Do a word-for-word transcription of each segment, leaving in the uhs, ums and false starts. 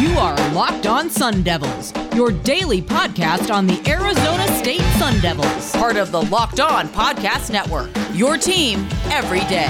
You are Locked On Sun Devils, your daily podcast on the Arizona State Sun Devils, part of the Locked On Podcast Network, your team every day.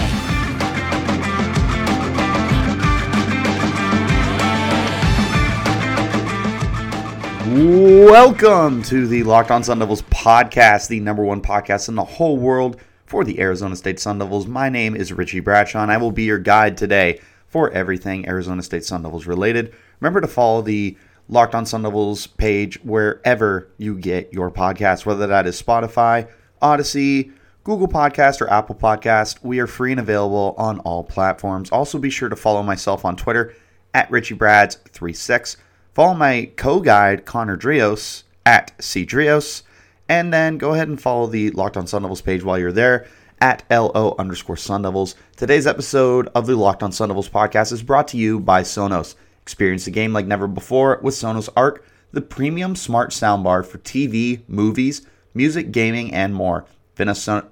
Welcome to the Locked On Sun Devils podcast, the number one podcast in the whole world for the Arizona State Sun Devils. My name is Richie Bradshaw, and I will be your guide today for everything Arizona State Sun Devils related. Remember to follow the Locked On Sun Devils page wherever you get your podcasts, whether that is Spotify, Odyssey, Google Podcast, or Apple Podcast. We are free and available on all platforms. Also, be sure to follow myself on Twitter at Richie Brads thirty-six. Follow my co-guide, Connor Drios, at C Drios. And then go ahead and follow the Locked On Sun Devils page while you're there at L O underscore Sun Devils. Today's episode of the Locked On Sun Devils podcast is brought to you by Sonos. Experience the game like never before with Sonos Arc, the premium smart soundbar for T V, movies, music, gaming, and more. Visit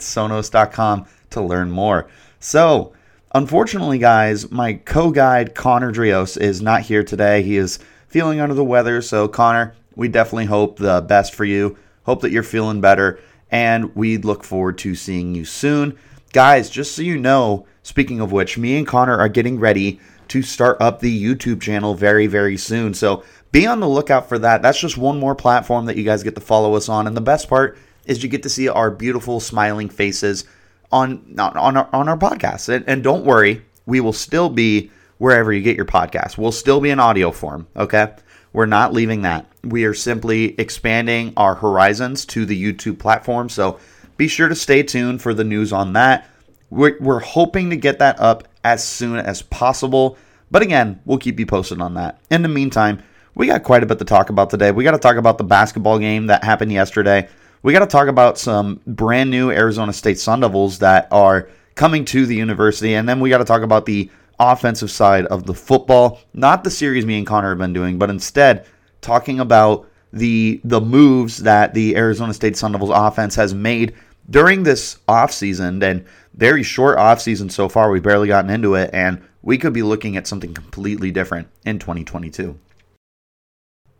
Sonos dot com to learn more. So, unfortunately, guys, my co-guide Connor Drios is not here today. He is feeling under the weather. So, Connor, we definitely hope the best for you. Hope that you're feeling better, and we look forward to seeing you soon. Guys, just so you know, speaking of which, me and Connor are getting ready to start up the YouTube channel very, very soon. So be on the lookout for that. That's just one more platform that you guys get to follow us on. And the best part is you get to see our beautiful smiling faces on, on, our, on our podcast. And, and don't worry, we will still be wherever you get your podcast. We'll still be in audio form, okay? We're not leaving that. We are simply expanding our horizons to the YouTube platform. So be sure to stay tuned for the news on that. We're, we're hoping to get that up as soon as possible. But again, we'll keep you posted on that. In the meantime, we got quite a bit to talk about today. We got to talk about the basketball game that happened yesterday. We got to talk about some brand new Arizona State Sun Devils that are coming to the university. And then we got to talk about the offensive side of the football, not the series me and Connor have been doing, but instead talking about the the moves that the Arizona State Sun Devils offense has made during this offseason, and very short offseason so far. We've barely gotten into it, and we could be looking at something completely different in twenty twenty-two.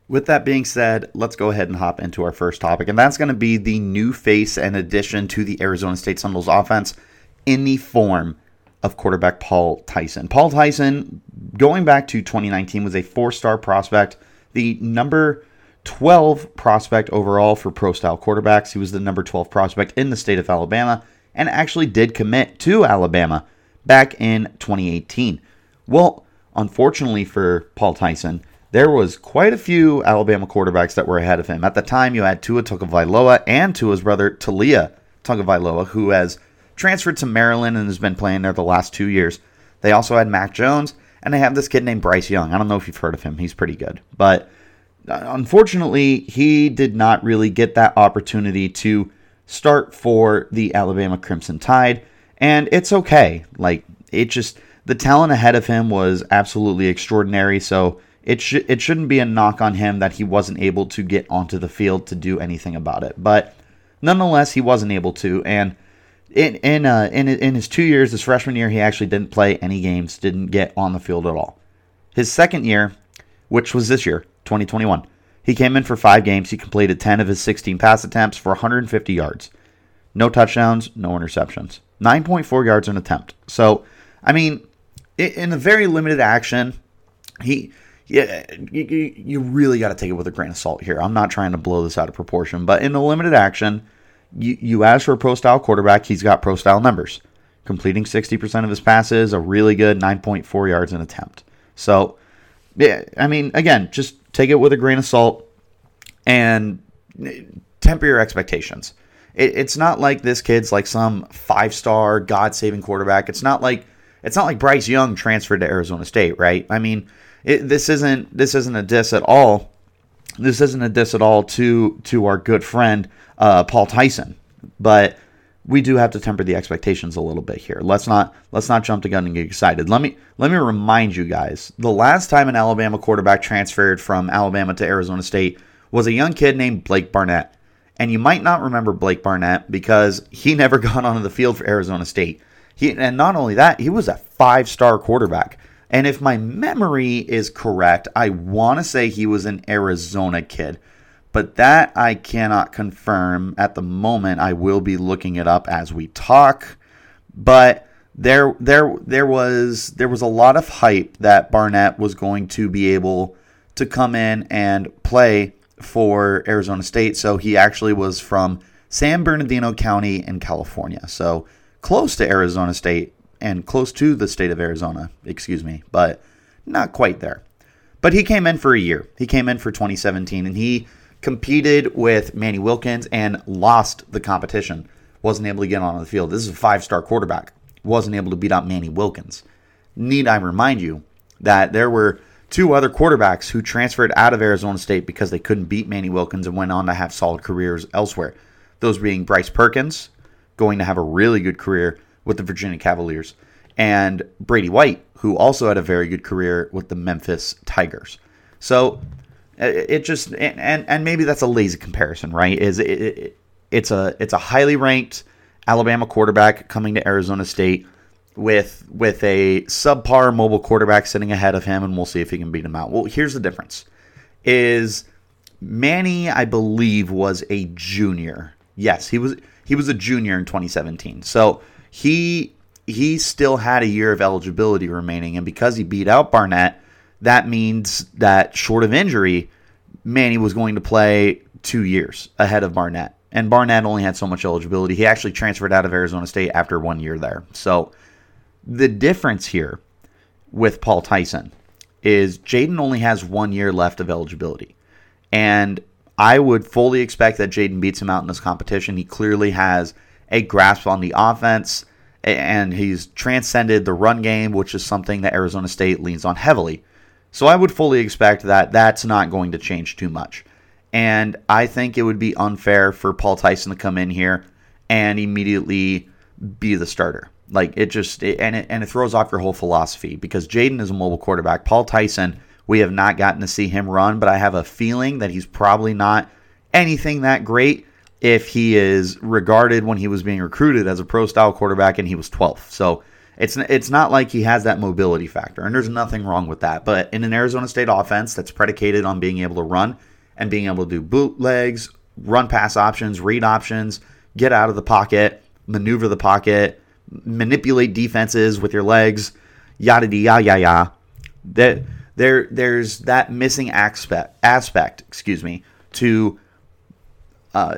With that being said, let's go ahead and hop into our first topic, and that's going to be the new face and addition to the Arizona State Sun Devils offense in the form of quarterback Paul Tyson. Paul Tyson, going back to twenty nineteen, was a four-star prospect, the number twelve prospect overall for pro-style quarterbacks. He was the number twelve prospect in the state of Alabama and actually did commit to Alabama back in twenty eighteen. Well, unfortunately for Paul Tyson, there was quite a few Alabama quarterbacks that were ahead of him. At the time, you had Tua Tagovailoa and Tua's brother Talia Tagovailoa, who has transferred to Maryland and has been playing there the last two years. They also had Mac Jones, and they have this kid named Bryce Young. I don't know if you've heard of him. He's pretty good. But unfortunately, he did not really get that opportunity to start for the Alabama Crimson Tide, and it's okay. Like, it just, the talent ahead of him was absolutely extraordinary, so it, sh- it shouldn't be a knock on him that he wasn't able to get onto the field to do anything about it. But nonetheless, he wasn't able to, and In in, uh, in in his two years, his freshman year, he actually didn't play any games, didn't get on the field at all. His second year, which was this year, twenty twenty-one, he came in for five games. He completed ten of his sixteen pass attempts for one hundred fifty yards. No touchdowns, no interceptions. nine point four yards an attempt. So, I mean, in a very limited action, he yeah, you, you really got to take it with a grain of salt here. I'm not trying to blow this out of proportion, but in a limited action, You, you ask for a pro-style quarterback, he's got pro-style numbers. Completing sixty percent of his passes, a really good nine point four yards an attempt. So, yeah, I mean, again, just take it with a grain of salt and temper your expectations. It, it's not like this kid's like some five-star, God-saving quarterback. It's not like it's not like Bryce Young transferred to Arizona State, right? I mean, it, this isn't this isn't a diss at all. This isn't a diss at all to to our good friend uh, Paul Tyson, but we do have to temper the expectations a little bit here. Let's not let's not jump the gun and get excited. Let me let me remind you guys: the last time an Alabama quarterback transferred from Alabama to Arizona State was a young kid named Blake Barnett, and you might not remember Blake Barnett because he never got onto the field for Arizona State. He and not only that, he was a five-star quarterback. And if my memory is correct, I want to say he was an Arizona kid. But that I cannot confirm at the moment. I will be looking it up as we talk. But there there there was there was a lot of hype that Barnett was going to be able to come in and play for Arizona State. So he actually was from San Bernardino County in California. So close to Arizona State and close to the state of Arizona, excuse me, but not quite there. But he came in for a year. He came in for twenty seventeen, and he competed with Manny Wilkins and lost the competition. Wasn't able to get on the field. This is a five-star quarterback. Wasn't able to beat out Manny Wilkins. Need I remind you that there were two other quarterbacks who transferred out of Arizona State because they couldn't beat Manny Wilkins and went on to have solid careers elsewhere. Those being Bryce Perkins, going to have a really good career with the Virginia Cavaliers, and Brady White, who also had a very good career with the Memphis Tigers. So it just and and maybe that's a lazy comparison, right? Is it, it it's a it's a highly ranked Alabama quarterback coming to Arizona State with with a subpar mobile quarterback sitting ahead of him, and we'll see if he can beat him out. Well, here's the difference: is Manny, I believe, was a junior. Yes, he was he was a junior in twenty seventeen. So he he still had a year of eligibility remaining, and because he beat out Barnett, that means that short of injury, Manny was going to play two years ahead of Barnett. And Barnett only had so much eligibility. He actually transferred out of Arizona State after one year there. So the difference here with Paul Tyson is Jaden only has one year left of eligibility. And I would fully expect that Jaden beats him out in this competition. He clearly has a grasp on the offense, and he's transcended the run game, which is something that Arizona State leans on heavily. So I would fully expect that that's not going to change too much. And I think it would be unfair for Paul Tyson to come in here and immediately be the starter. Like it just it, and it, and it throws off your whole philosophy, because Jaden is a mobile quarterback. Paul Tyson, we have not gotten to see him run, but I have a feeling that he's probably not anything that great if he is regarded when he was being recruited as a pro-style quarterback and he was twelfth. So It's it's not like he has that mobility factor, and there's nothing wrong with that. But in an Arizona State offense that's predicated on being able to run and being able to do bootlegs, run pass options, read options, get out of the pocket, maneuver the pocket, manipulate defenses with your legs, yada yada yada yada. That there there's that missing aspect aspect, excuse me, to uh,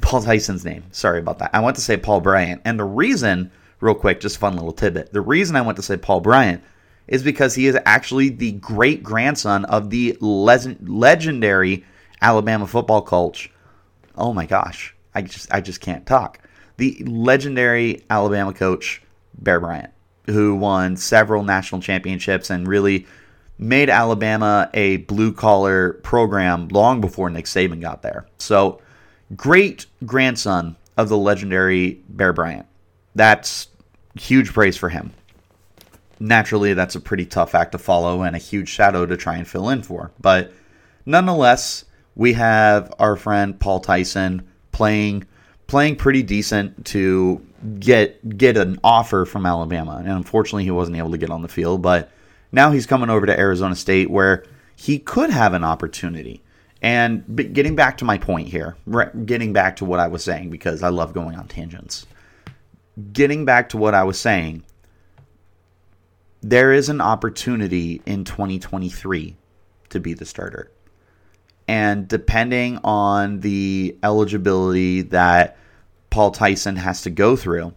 Paul Tyson's name. Sorry about that. I want to say Paul Bryant, and the reason. Real quick, just fun little tidbit. The reason I want to say Paul Bryant is because he is actually the great-grandson of the le- legendary Alabama football coach. Oh my gosh, I just I just can't talk. The legendary Alabama coach, Bear Bryant, who won several national championships and really made Alabama a blue-collar program long before Nick Saban got there. So, great-grandson of the legendary Bear Bryant. That's huge praise for him. Naturally, that's a pretty tough act to follow and a huge shadow to try and fill in for. But nonetheless, we have our friend Paul Tyson playing playing pretty decent to get get an offer from Alabama. And unfortunately, he wasn't able to get on the field. But now he's coming over to Arizona State where he could have an opportunity. And getting back to my point here, getting back to what I was saying, because I love going on tangents. Getting back to what I was saying, there is an opportunity in twenty twenty-three to be the starter. And depending on the eligibility that Paul Tyson has to go through,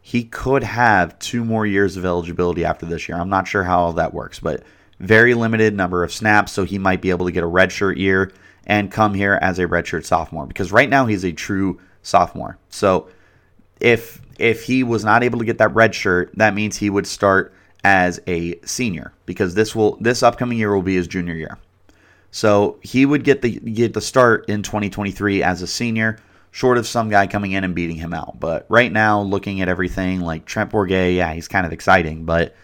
he could have two more years of eligibility after this year. I'm not sure how all that works, but very limited number of snaps, so he might be able to get a redshirt year and come here as a redshirt sophomore, because right now he's a true sophomore. So if if he was not able to get that red shirt, that means he would start as a senior, because this will this upcoming year will be his junior year. So he would get the get the start in twenty twenty-three as a senior, short of some guy coming in and beating him out. But right now, looking at everything, like Trent Bourget, yeah, he's kind of exciting, but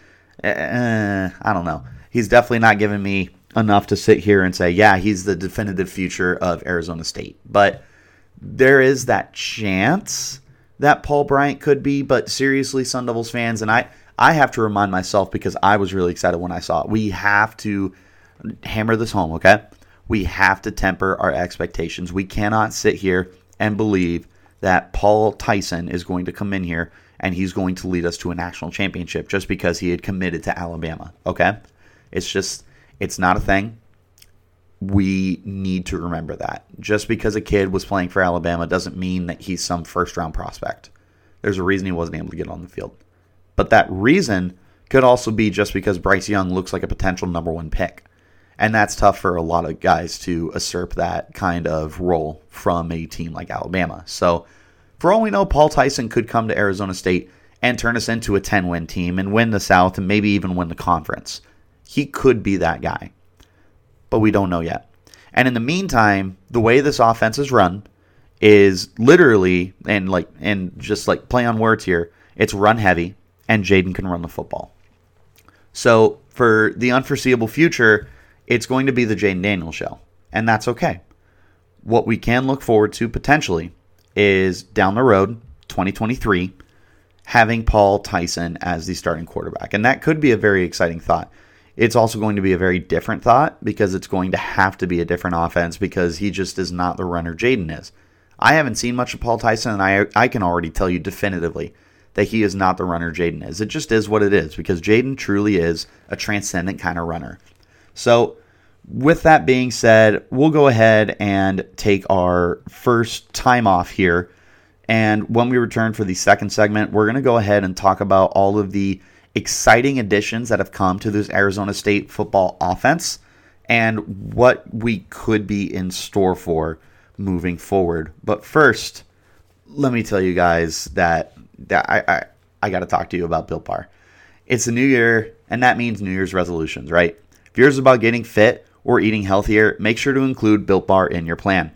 eh, I don't know. He's definitely not giving me enough to sit here and say, yeah, he's the definitive future of Arizona State. But there is that chance that Paul Bryant could be. But seriously, Sun Devils fans, and I, I have to remind myself because I was really excited when I saw it. We have to hammer this home, okay? We have to temper our expectations. We cannot sit here and believe that Paul Tyson is going to come in here and he's going to lead us to a national championship just because he had committed to Alabama, okay? It's just, it's not a thing. We need to remember that. Just because a kid was playing for Alabama doesn't mean that he's some first-round prospect. There's a reason he wasn't able to get on the field. But that reason could also be just because Bryce Young looks like a potential number one pick. And that's tough for a lot of guys to usurp that kind of role from a team like Alabama. So for all we know, Paul Tyson could come to Arizona State and turn us into a ten-win team and win the South and maybe even win the conference. He could be that guy. But we don't know yet. And in the meantime, the way this offense is run is literally, and like and just like play on words here, it's run heavy, and Jaden can run the football. So for the unforeseeable future, it's going to be the Jaden Daniels show, and that's okay. What we can look forward to potentially is down the road, twenty twenty-three, having Paul Tyson as the starting quarterback. And that could be a very exciting thought. It's also going to be a very different thought because it's going to have to be a different offense because he just is not the runner Jaden is. I haven't seen much of Paul Tyson, and I I can already tell you definitively that he is not the runner Jaden is. It just is what it is because Jaden truly is a transcendent kind of runner. So with that being said, we'll go ahead and take our first time off here. And when we return for the second segment, we're going to go ahead and talk about all of the exciting additions that have come to this Arizona State football offense and what we could be in store for moving forward. But first, let me tell you guys that, that I, I, I got to talk to you about Built Bar. It's a new year, and that means New Year's resolutions, right? If yours is about getting fit or eating healthier, make sure to include Built Bar in your plan.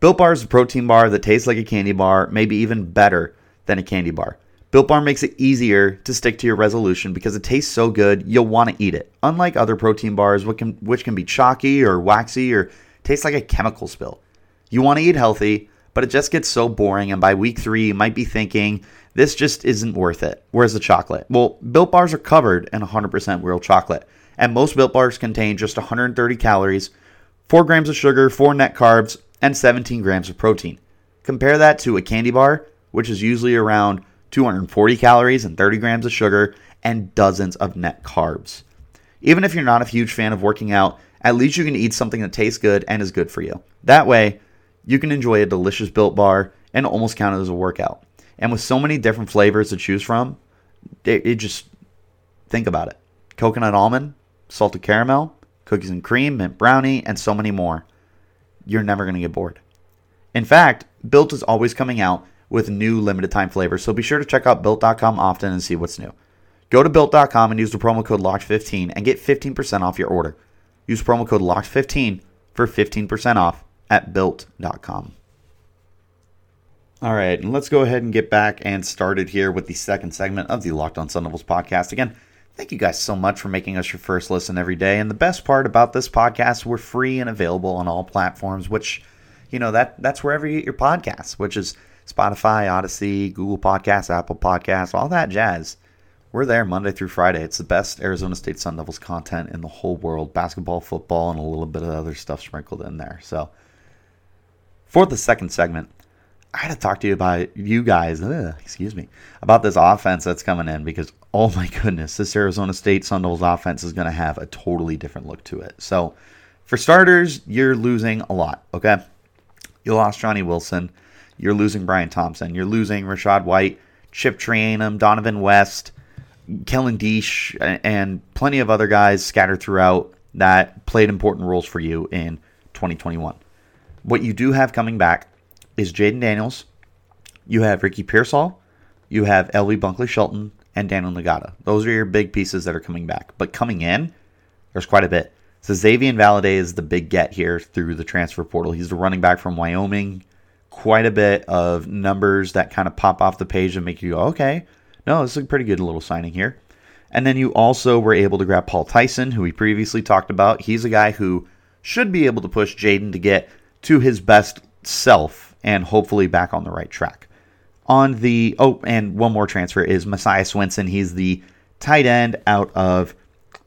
Built Bar is a protein bar that tastes like a candy bar, maybe even better than a candy bar. Built Bar makes it easier to stick to your resolution because it tastes so good, you'll want to eat it. Unlike other protein bars, which can, which can be chalky or waxy or taste like a chemical spill. You want to eat healthy, but it just gets so boring, and by week three, you might be thinking, this just isn't worth it. Where's the chocolate? Well, Built Bars are covered in one hundred percent real chocolate, and most Built Bars contain just one hundred thirty calories, four grams of sugar, four net carbs, and seventeen grams of protein. Compare that to a candy bar, which is usually around two hundred forty calories and thirty grams of sugar, and dozens of net carbs. Even if you're not a huge fan of working out, at least you can eat something that tastes good and is good for you. That way, you can enjoy a delicious Built Bar and almost count it as a workout. And with so many different flavors to choose from, it, it just, think about it. Coconut almond, salted caramel, cookies and cream, mint brownie, and so many more. You're never going to get bored. In fact, Built is always coming out with new limited time flavors, so be sure to check out built dot com often and see what's new. Go to built dot com and use the promo code locked fifteen and get fifteen percent off your order. Use promo code locked fifteen for fifteen percent off at built dot com. All right, and let's go ahead and get back and started here with the second segment of the Locked On Sun Devils podcast. Again, thank you guys so much for making us your first listen every day. And the best part about this podcast, we're free and available on all platforms, which, you know, that that's wherever you get your podcasts, which is Spotify, Odyssey, Google Podcasts, Apple Podcasts, all that jazz. We're there Monday through Friday. It's the best Arizona State Sun Devils content in the whole world. Basketball, football, and a little bit of other stuff sprinkled in there. So for the second segment, I had to talk to you about you guys, ugh, excuse me, about this offense that's coming in because, oh my goodness, this Arizona State Sun Devils offense is going to have a totally different look to it. So for starters, you're losing a lot, okay? You lost Johnny Wilson. You're losing Brian Thompson. You're losing Rashad White, Chip Trayanum, Donovan West, Kellen Deesh, and plenty of other guys scattered throughout that played important roles for you in twenty twenty-one. What you do have coming back is Jaden Daniels. You have Ricky Pearsall. You have L V Bunkley-Shelton and Daniel Nagata. Those are your big pieces that are coming back. But coming in, there's quite a bit. So Xavier Valade is the big get here through the transfer portal. He's the running back from Wyoming. Quite a bit of numbers that kind of pop off the page and make you go, okay, no, this is a pretty good little signing here. And then you also were able to grab Paul Tyson, who we previously talked about. He's a guy who should be able to push Jaden to get to his best self and hopefully back on the right track. On the, oh, and one more transfer is Messiah Swenson. He's the tight end out of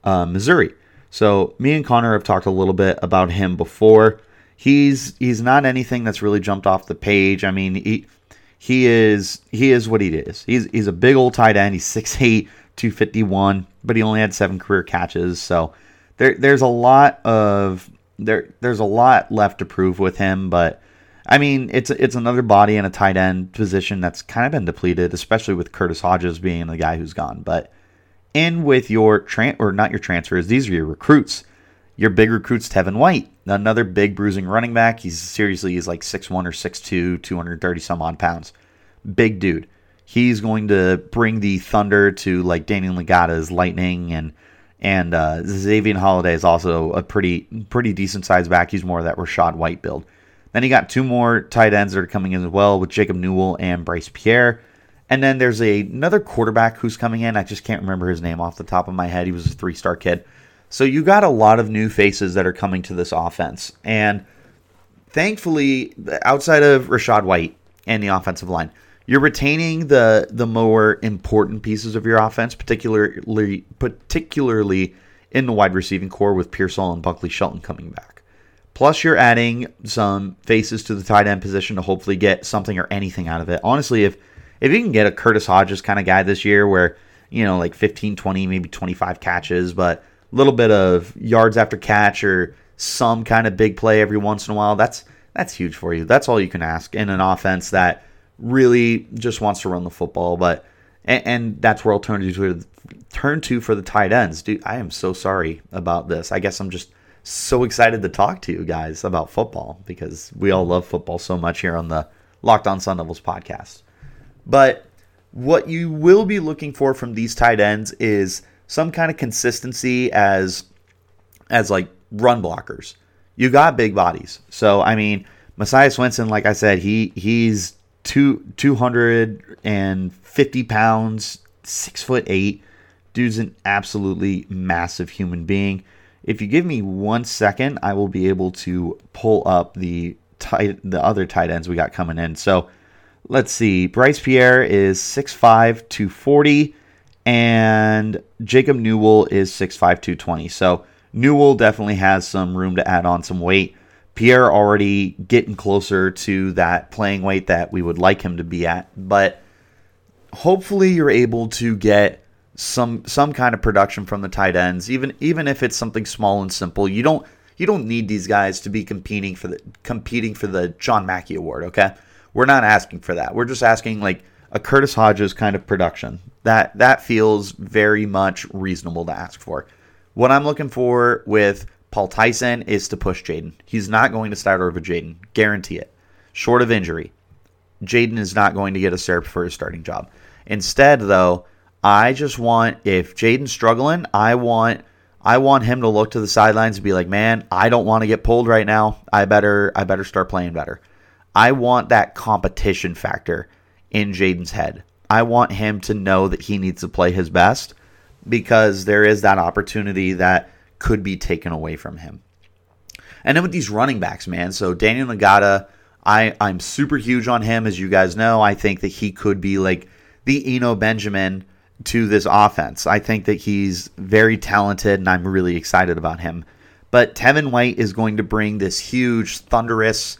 uh, Missouri. So me and Connor have talked a little bit about him before. He's he's not anything that's really jumped off the page. I mean, he he is he is what he is. He's he's a big old tight end. He's six eight, two fifty-one, but he only had seven career catches. So there there's a lot of there there's a lot left to prove with him. But I mean, it's it's another body in a tight end position that's kind of been depleted, especially with Curtis Hodges being the guy who's gone. But in with your tran or not your transfers, these are your recruits. Your big recruit's Tevin White, another big bruising running back. He's seriously, he's like six one or six two, two thirty some odd pounds. Big dude. He's going to bring the thunder to like Daniel Nagata's lightning, and and uh, Xavier Valade is also a pretty pretty decent sized back. He's more of that Rashad White build. Then you got two more tight ends that are coming in as well with Jacob Newell and Bryce Pierre. And then there's a, another quarterback who's coming in. I just can't remember his name off the top of my head. He was a three-star kid. So you got a lot of new faces that are coming to this offense. And thankfully, outside of Rashad White and the offensive line, you're retaining the the more important pieces of your offense, particularly particularly in the wide receiving core with Pearsall and Bunkley-Shelton coming back. Plus, you're adding some faces to the tight end position to hopefully get something or anything out of it. Honestly, if if you can get a Curtis Hodges kind of guy this year where, you know, like fifteen, twenty, maybe twenty-five catches, but little bit of yards after catch or some kind of big play every once in a while, that's that's huge for you. That's all you can ask in an offense that really just wants to run the football. But and, and that's where I'll turn to turn to for the tight ends. Dude, I am so sorry about this. I guess I'm just so excited to talk to you guys about football because we all love football so much here on the Locked On Sun Devils podcast. But what you will be looking for from these tight ends is some kind of consistency as as like run blockers. You got big bodies. So, I mean, Messiah Swenson, like I said, he he's two, two hundred fifty pounds, six foot eight. Dude's an absolutely massive human being. If you give me one second, I will be able to pull up the tight, the other tight ends we got coming in. So, let's see. Bryce Pierre is six five, two forty. And Jacob Newell is six five, two twenty. So Newell definitely has some room to add on some weight. Pierre already getting closer to that playing weight that we would like him to be at. But hopefully you're able to get some some kind of production from the tight ends, even even if it's something small and simple. You don't you don't need these guys to be competing for the competing for the John Mackey Award, okay? We're not asking for that. We're just asking like a Curtis Hodges kind of production. That that feels very much reasonable to ask for. What I'm looking for with Paul Tyson is to push Jaden. He's not going to start over Jaden. Guarantee it. Short of injury, Jaden is not going to get a serve for his starting job. Instead, though, I just want, if Jaden's struggling, I want I want him to look to the sidelines and be like, man, I don't want to get pulled right now. I better I better start playing better. I want that competition factor in Jaden's head. I want him to know that he needs to play his best because there is that opportunity that could be taken away from him. And then with these running backs, man, so Daniel Nagata, I, I'm super huge on him. As you guys know, I think that he could be like the Eno Benjamin to this offense. I think that he's very talented, and I'm really excited about him. But Tevin White is going to bring this huge, thunderous,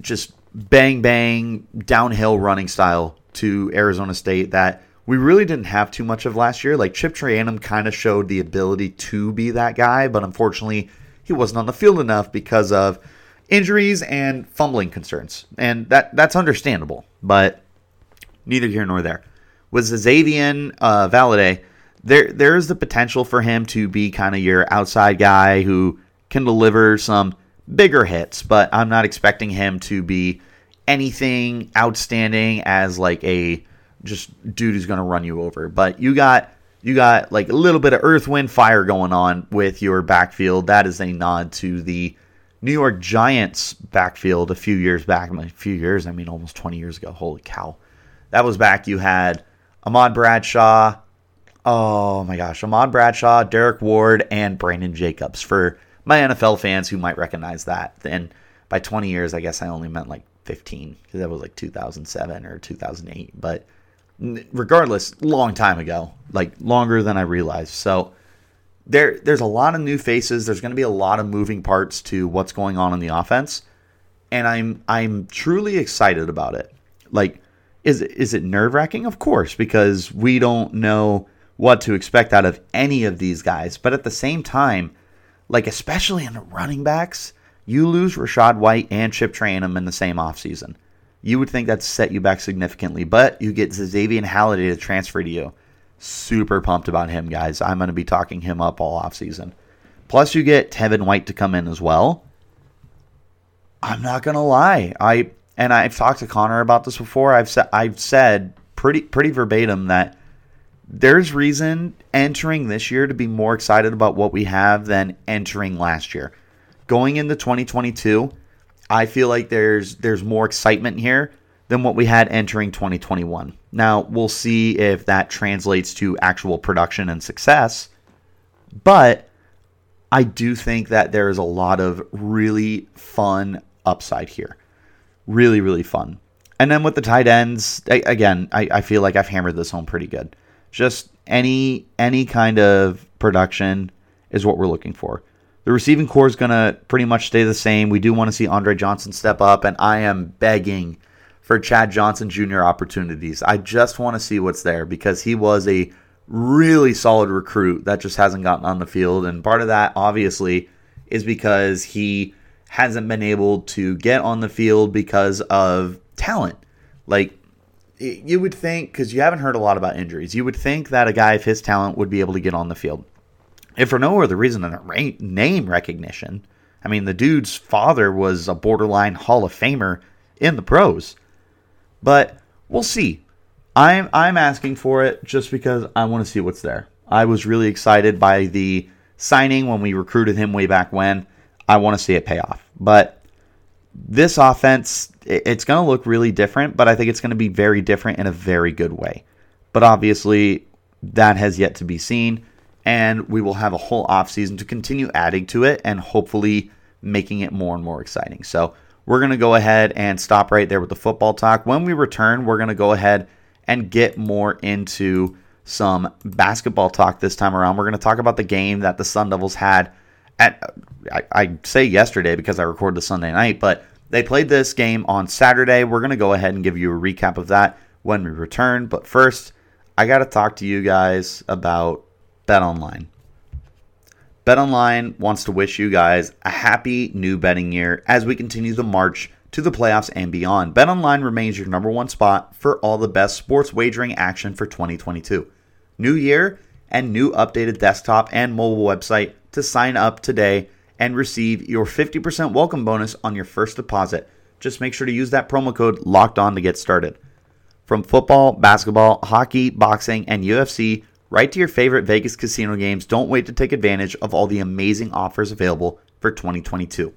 just bang, bang, downhill running style to Arizona State that we really didn't have too much of last year. Like Chip Trayanum kind of showed the ability to be that guy, but unfortunately he wasn't on the field enough because of injuries and fumbling concerns. And that that's understandable, but neither here nor there. With Xavier uh, Valade, there there is the potential for him to be kind of your outside guy who can deliver some bigger hits, but I'm not expecting him to be anything outstanding as like a just dude who's going to run you over. But you got you got like a little bit of earth, wind, fire going on with your backfield. That is a nod to the New York Giants backfield a few years back. A few years, I mean almost twenty years ago. Holy cow. That was back you had Ahmad Bradshaw. Oh my gosh. Ahmad Bradshaw, Derek Ward, and Brandon Jacobs for my N F L fans who might recognize that. And by twenty years, I guess I only meant like fifteen because that was like two thousand seven or two thousand eight. But regardless, long time ago, like longer than I realized. So there, there's a lot of new faces. There's going to be a lot of moving parts to what's going on in the offense, and I'm I'm truly excited about it. Like, is is it nerve-wracking? Of course, because we don't know what to expect out of any of these guys. But at the same time, like especially in the running backs, you lose Rashad White and Chip Trayanum in the same offseason. You would think that set you back significantly, but you get Xavier Valade to transfer to you. Super pumped about him, guys. I'm going to be talking him up all offseason. Plus, you get Tevin White to come in as well. I'm not going to lie. I and I've talked to Connor about this before. I've said I've said pretty pretty verbatim that there's reason entering this year to be more excited about what we have than entering last year. Going into twenty twenty-two, I feel like there's there's more excitement here than what we had entering twenty twenty-one. Now, we'll see if that translates to actual production and success, but I do think that there is a lot of really fun upside here. Really, really fun. And then with the tight ends, I, again, I, I feel like I've hammered this home pretty good. Just any any kind of production is what we're looking for. The receiving core is going to pretty much stay the same. We do want to see Andre Johnson step up, and I am begging for Chad Johnson Junior opportunities. I just want to see what's there because he was a really solid recruit that just hasn't gotten on the field, and part of that, obviously, is because he hasn't been able to get on the field because of talent. Like, you would think, because you haven't heard a lot about injuries, you would think that a guy of his talent would be able to get on the field. If for no other reason than a name recognition. I mean, the dude's father was a borderline Hall of Famer in the pros. But we'll see. I'm I'm asking for it just because I want to see what's there. I was really excited by the signing when we recruited him way back when. I want to see it pay off. But this offense, it's going to look really different, but I think it's going to be very different in a very good way. But obviously, that has yet to be seen. And we will have a whole offseason to continue adding to it and hopefully making it more and more exciting. So we're going to go ahead and stop right there with the football talk. When we return, we're going to go ahead and get more into some basketball talk this time around. We're going to talk about the game that the Sun Devils had at, I, I say yesterday because I recorded the Sunday night, but they played this game on Saturday. We're going to go ahead and give you a recap of that when we return. But first, I got to talk to you guys about BetOnline. BetOnline wants to wish you guys a happy new betting year as we continue the march to the playoffs and beyond. BetOnline remains your number one spot for all the best sports wagering action for twenty twenty-two. New year and new updated desktop and mobile website to sign up today and receive your fifty percent welcome bonus on your first deposit. Just make sure to use that promo code LOCKEDON to get started. From football, basketball, hockey, boxing, and U F C, right to your favorite Vegas casino games, don't wait to take advantage of all the amazing offers available for twenty twenty-two.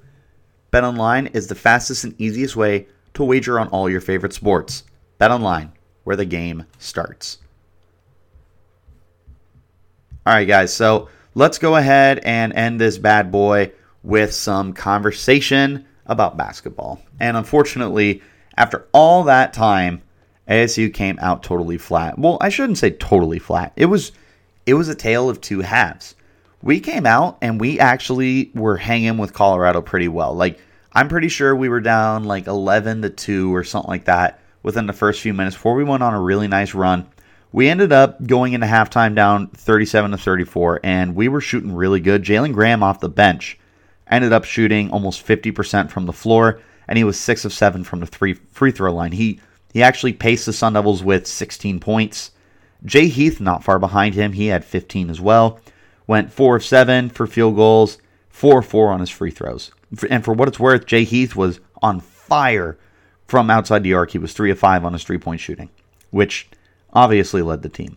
BetOnline is the fastest and easiest way to wager on all your favorite sports. BetOnline, where the game starts. All right, guys, so let's go ahead and end this bad boy with some conversation about basketball. And unfortunately, after all that time, A S U came out totally flat. Well, I shouldn't say totally flat. It was it was a tale of two halves. We came out and we actually were hanging with Colorado pretty well. Like, I'm pretty sure we were down like eleven to two or something like that within the first few minutes before we went on a really nice run. We ended up going into halftime down thirty-seven to thirty-four, and we were shooting really good. Jalen Graham off the bench ended up shooting almost fifty percent from the floor, and he was six of seven from the three free throw line. He He actually paced the Sun Devils with sixteen points. Jay Heath, not far behind him, he had fifteen as well. Went four of seven for field goals, four of four on his free throws. And for what it's worth, Jay Heath was on fire from outside the arc. He was three of five on his three-point shooting, which obviously led the team.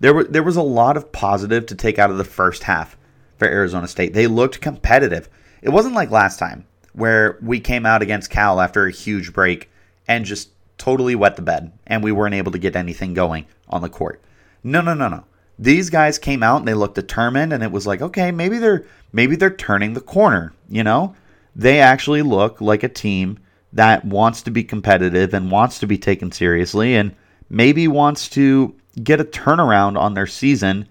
There were there was a lot of positive to take out of the first half for Arizona State. They looked competitive. It wasn't like last time where we came out against Cal after a huge break and just totally wet the bed, and we weren't able to get anything going on the court. No, no, no, no. These guys came out and they looked determined, and it was like, okay, maybe they're maybe they're turning the corner. You know, they actually look like a team that wants to be competitive and wants to be taken seriously, and maybe wants to get a turnaround on their season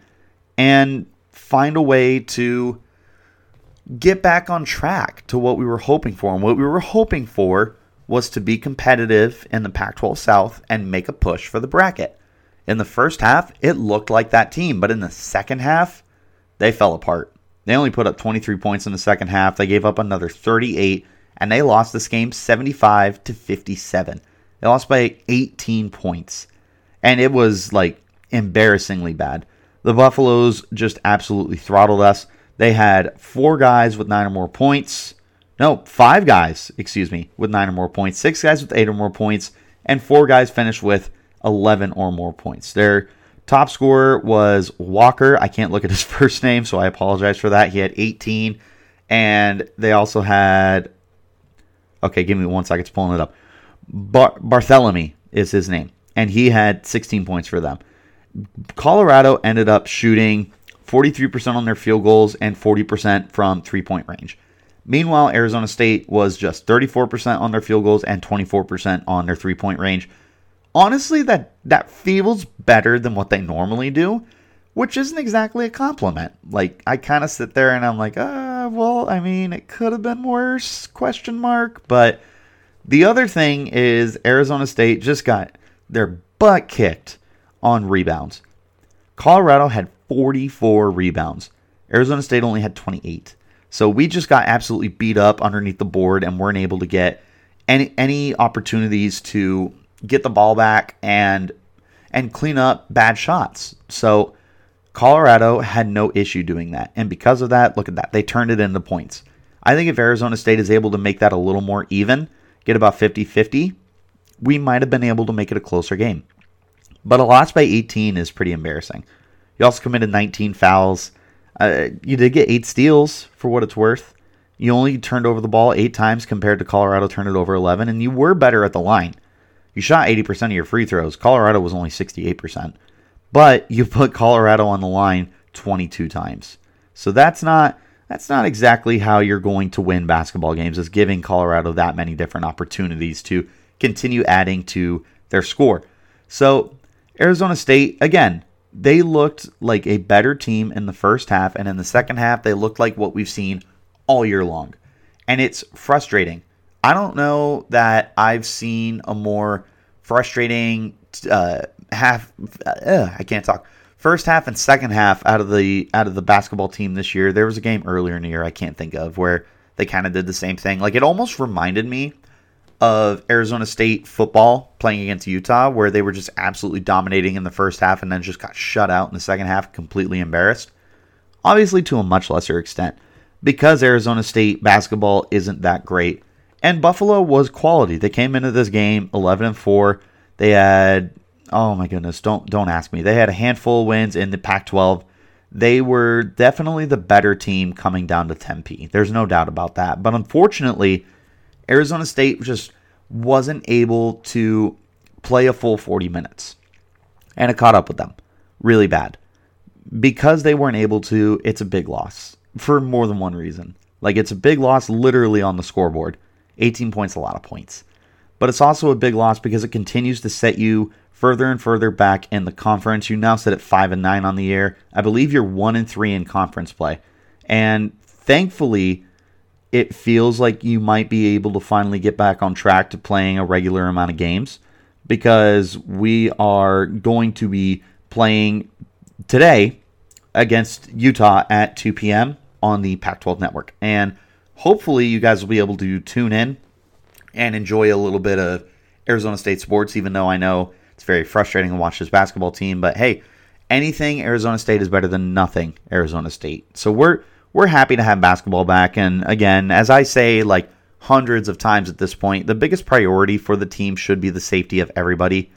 and find a way to get back on track to what we were hoping for. And what we were hoping for was to be competitive in the Pac twelve South and make a push for the bracket. In the first half, it looked like that team, but in the second half, they fell apart. They only put up twenty-three points in the second half. They gave up another thirty-eight, and they lost this game seventy-five to fifty-seven. They lost by eighteen points, and it was like embarrassingly bad. The Buffaloes just absolutely throttled us. They had four guys with nine or more points. No, five guys, excuse me, with nine or more points, six guys with eight or more points, and four guys finished with eleven or more points. Their top scorer was Walker. I can't look at his first name, so I apologize for that. He had eighteen, and they also had, okay, give me one second, it's pulling it up. Bar- Bartholomew is his name, and he had sixteen points for them. Colorado ended up shooting forty-three percent on their field goals and forty percent from three-point range. Meanwhile, Arizona State was just thirty-four percent on their field goals and twenty-four percent on their three-point range. Honestly, that, that feels better than what they normally do, which isn't exactly a compliment. Like, I kind of sit there and I'm like, ah, well, I mean, it could have been worse, question mark. But the other thing is Arizona State just got their butt kicked on rebounds. Colorado had forty-four rebounds. Arizona State only had twenty-eight. So we just got absolutely beat up underneath the board and weren't able to get any any opportunities to get the ball back and and clean up bad shots. So Colorado had no issue doing that. And because of that, look at that. They turned it into points. I think if Arizona State is able to make that a little more even, get about fifty-fifty, we might have been able to make it a closer game. But a loss by eighteen is pretty embarrassing. You also committed nineteen fouls. Uh, you did get eight steals for what it's worth. You only turned over the ball eight times compared to Colorado turned it over eleven, and you were better at the line. You shot eighty percent of your free throws. Colorado was only sixty-eight percent. But you put Colorado on the line twenty-two times. So that's not that's not exactly how you're going to win basketball games, is giving Colorado that many different opportunities to continue adding to their score. So Arizona State, again, they looked like a better team in the first half, and in the second half, they looked like what we've seen all year long. And it's frustrating. I don't know that I've seen a more frustrating uh, half. Uh, I can't talk. First half and second half out of the out of the basketball team this year. There was a game earlier in the year I can't think of where they kind of did the same thing. Like, it almost reminded me of Arizona State football playing against Utah, where they were just absolutely dominating in the first half and then just got shut out in the second half, completely embarrassed. Obviously to a much lesser extent, because Arizona State basketball isn't that great. And Buffalo was quality. They came into this game eleven and four. They had, oh my goodness, don't don't ask me. They had a handful of wins in the Pac twelve. They were definitely the better team coming down to Tempe. There's no doubt about that. But unfortunately, Arizona State just wasn't able to play a full forty minutes, and it caught up with them really bad. Because they weren't able to, it's a big loss for more than one reason. Like, it's a big loss literally on the scoreboard. eighteen points, a lot of points. But it's also a big loss because it continues to set you further and further back in the conference. You now sit at five and nine on the year. I believe you're one and three in conference play. And thankfully, it feels like you might be able to finally get back on track to playing a regular amount of games, because we are going to be playing today against Utah at two p.m. on the Pac twelve Network. And hopefully you guys will be able to tune in and enjoy a little bit of Arizona State sports, even though I know it's very frustrating to watch this basketball team. But hey, anything Arizona State is better than nothing Arizona State. So we're... We're happy to have basketball back, and again, as I say like hundreds of times at this point, the biggest priority for the team should be the safety of everybody.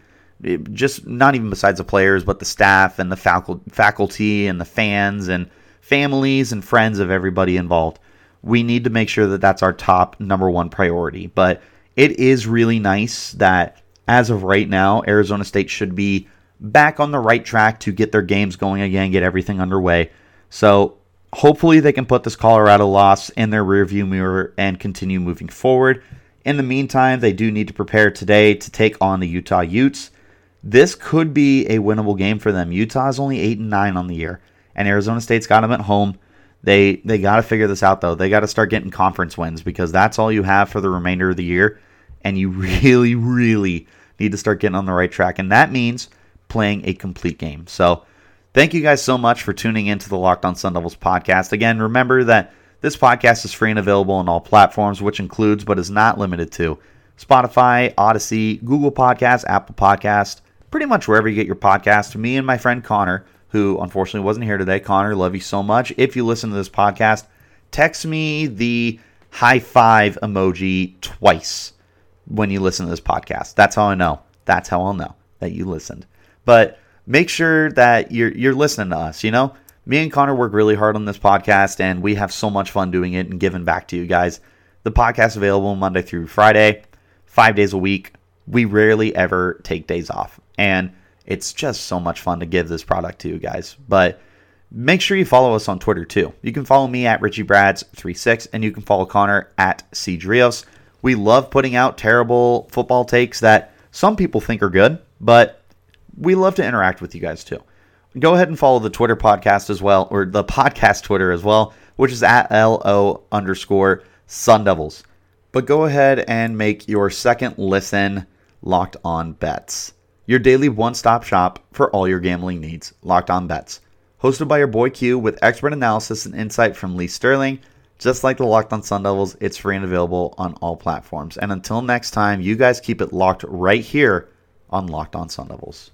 It just not even besides the players, but the staff and the faculty and the fans and families and friends of everybody involved. We need to make sure that that's our top number one priority, but it is really nice that as of right now, Arizona State should be back on the right track to get their games going again, get everything underway. So hopefully they can put this Colorado loss in their rearview mirror and continue moving forward. In the meantime, they do need to prepare today to take on the Utah Utes. This could be a winnable game for them. Utah's only eight and nine on the year, and Arizona State's got them at home. They they got to figure this out, though. They got to start getting conference wins, because that's all you have for the remainder of the year, and you really, really need to start getting on the right track, and that means playing a complete game. So thank you guys so much for tuning into the Locked On Sun Devils podcast. Again, remember that this podcast is free and available on all platforms, which includes but is not limited to Spotify, Odyssey, Google Podcasts, Apple Podcasts, pretty much wherever you get your podcast. Me and my friend Connor, who unfortunately wasn't here today. Connor, love you so much. If you listen to this podcast, text me the high five emoji twice when you listen to this podcast. That's how I know. That's how I'll know that you listened. But make sure that you're you're listening to us, you know? Me and Connor work really hard on this podcast, and we have so much fun doing it and giving back to you guys. The podcast is available Monday through Friday, five days a week. We rarely ever take days off, and it's just so much fun to give this product to you guys. But make sure you follow us on Twitter too. You can follow me at Richie Brads thirty-six, and you can follow Connor at C Drios. We love putting out terrible football takes that some people think are good, but we love to interact with you guys too. Go ahead and follow the Twitter podcast as well, or the podcast Twitter as well, which is at L O underscore Sun Devils. But go ahead and make your second listen Locked On Bets, your daily one-stop shop for all your gambling needs. Locked On Bets, hosted by your boy Q, with expert analysis and insight from Lee Sterling. Just like the Locked On Sun Devils, it's free and available on all platforms. And until next time, you guys keep it locked right here on Locked On Sun Devils.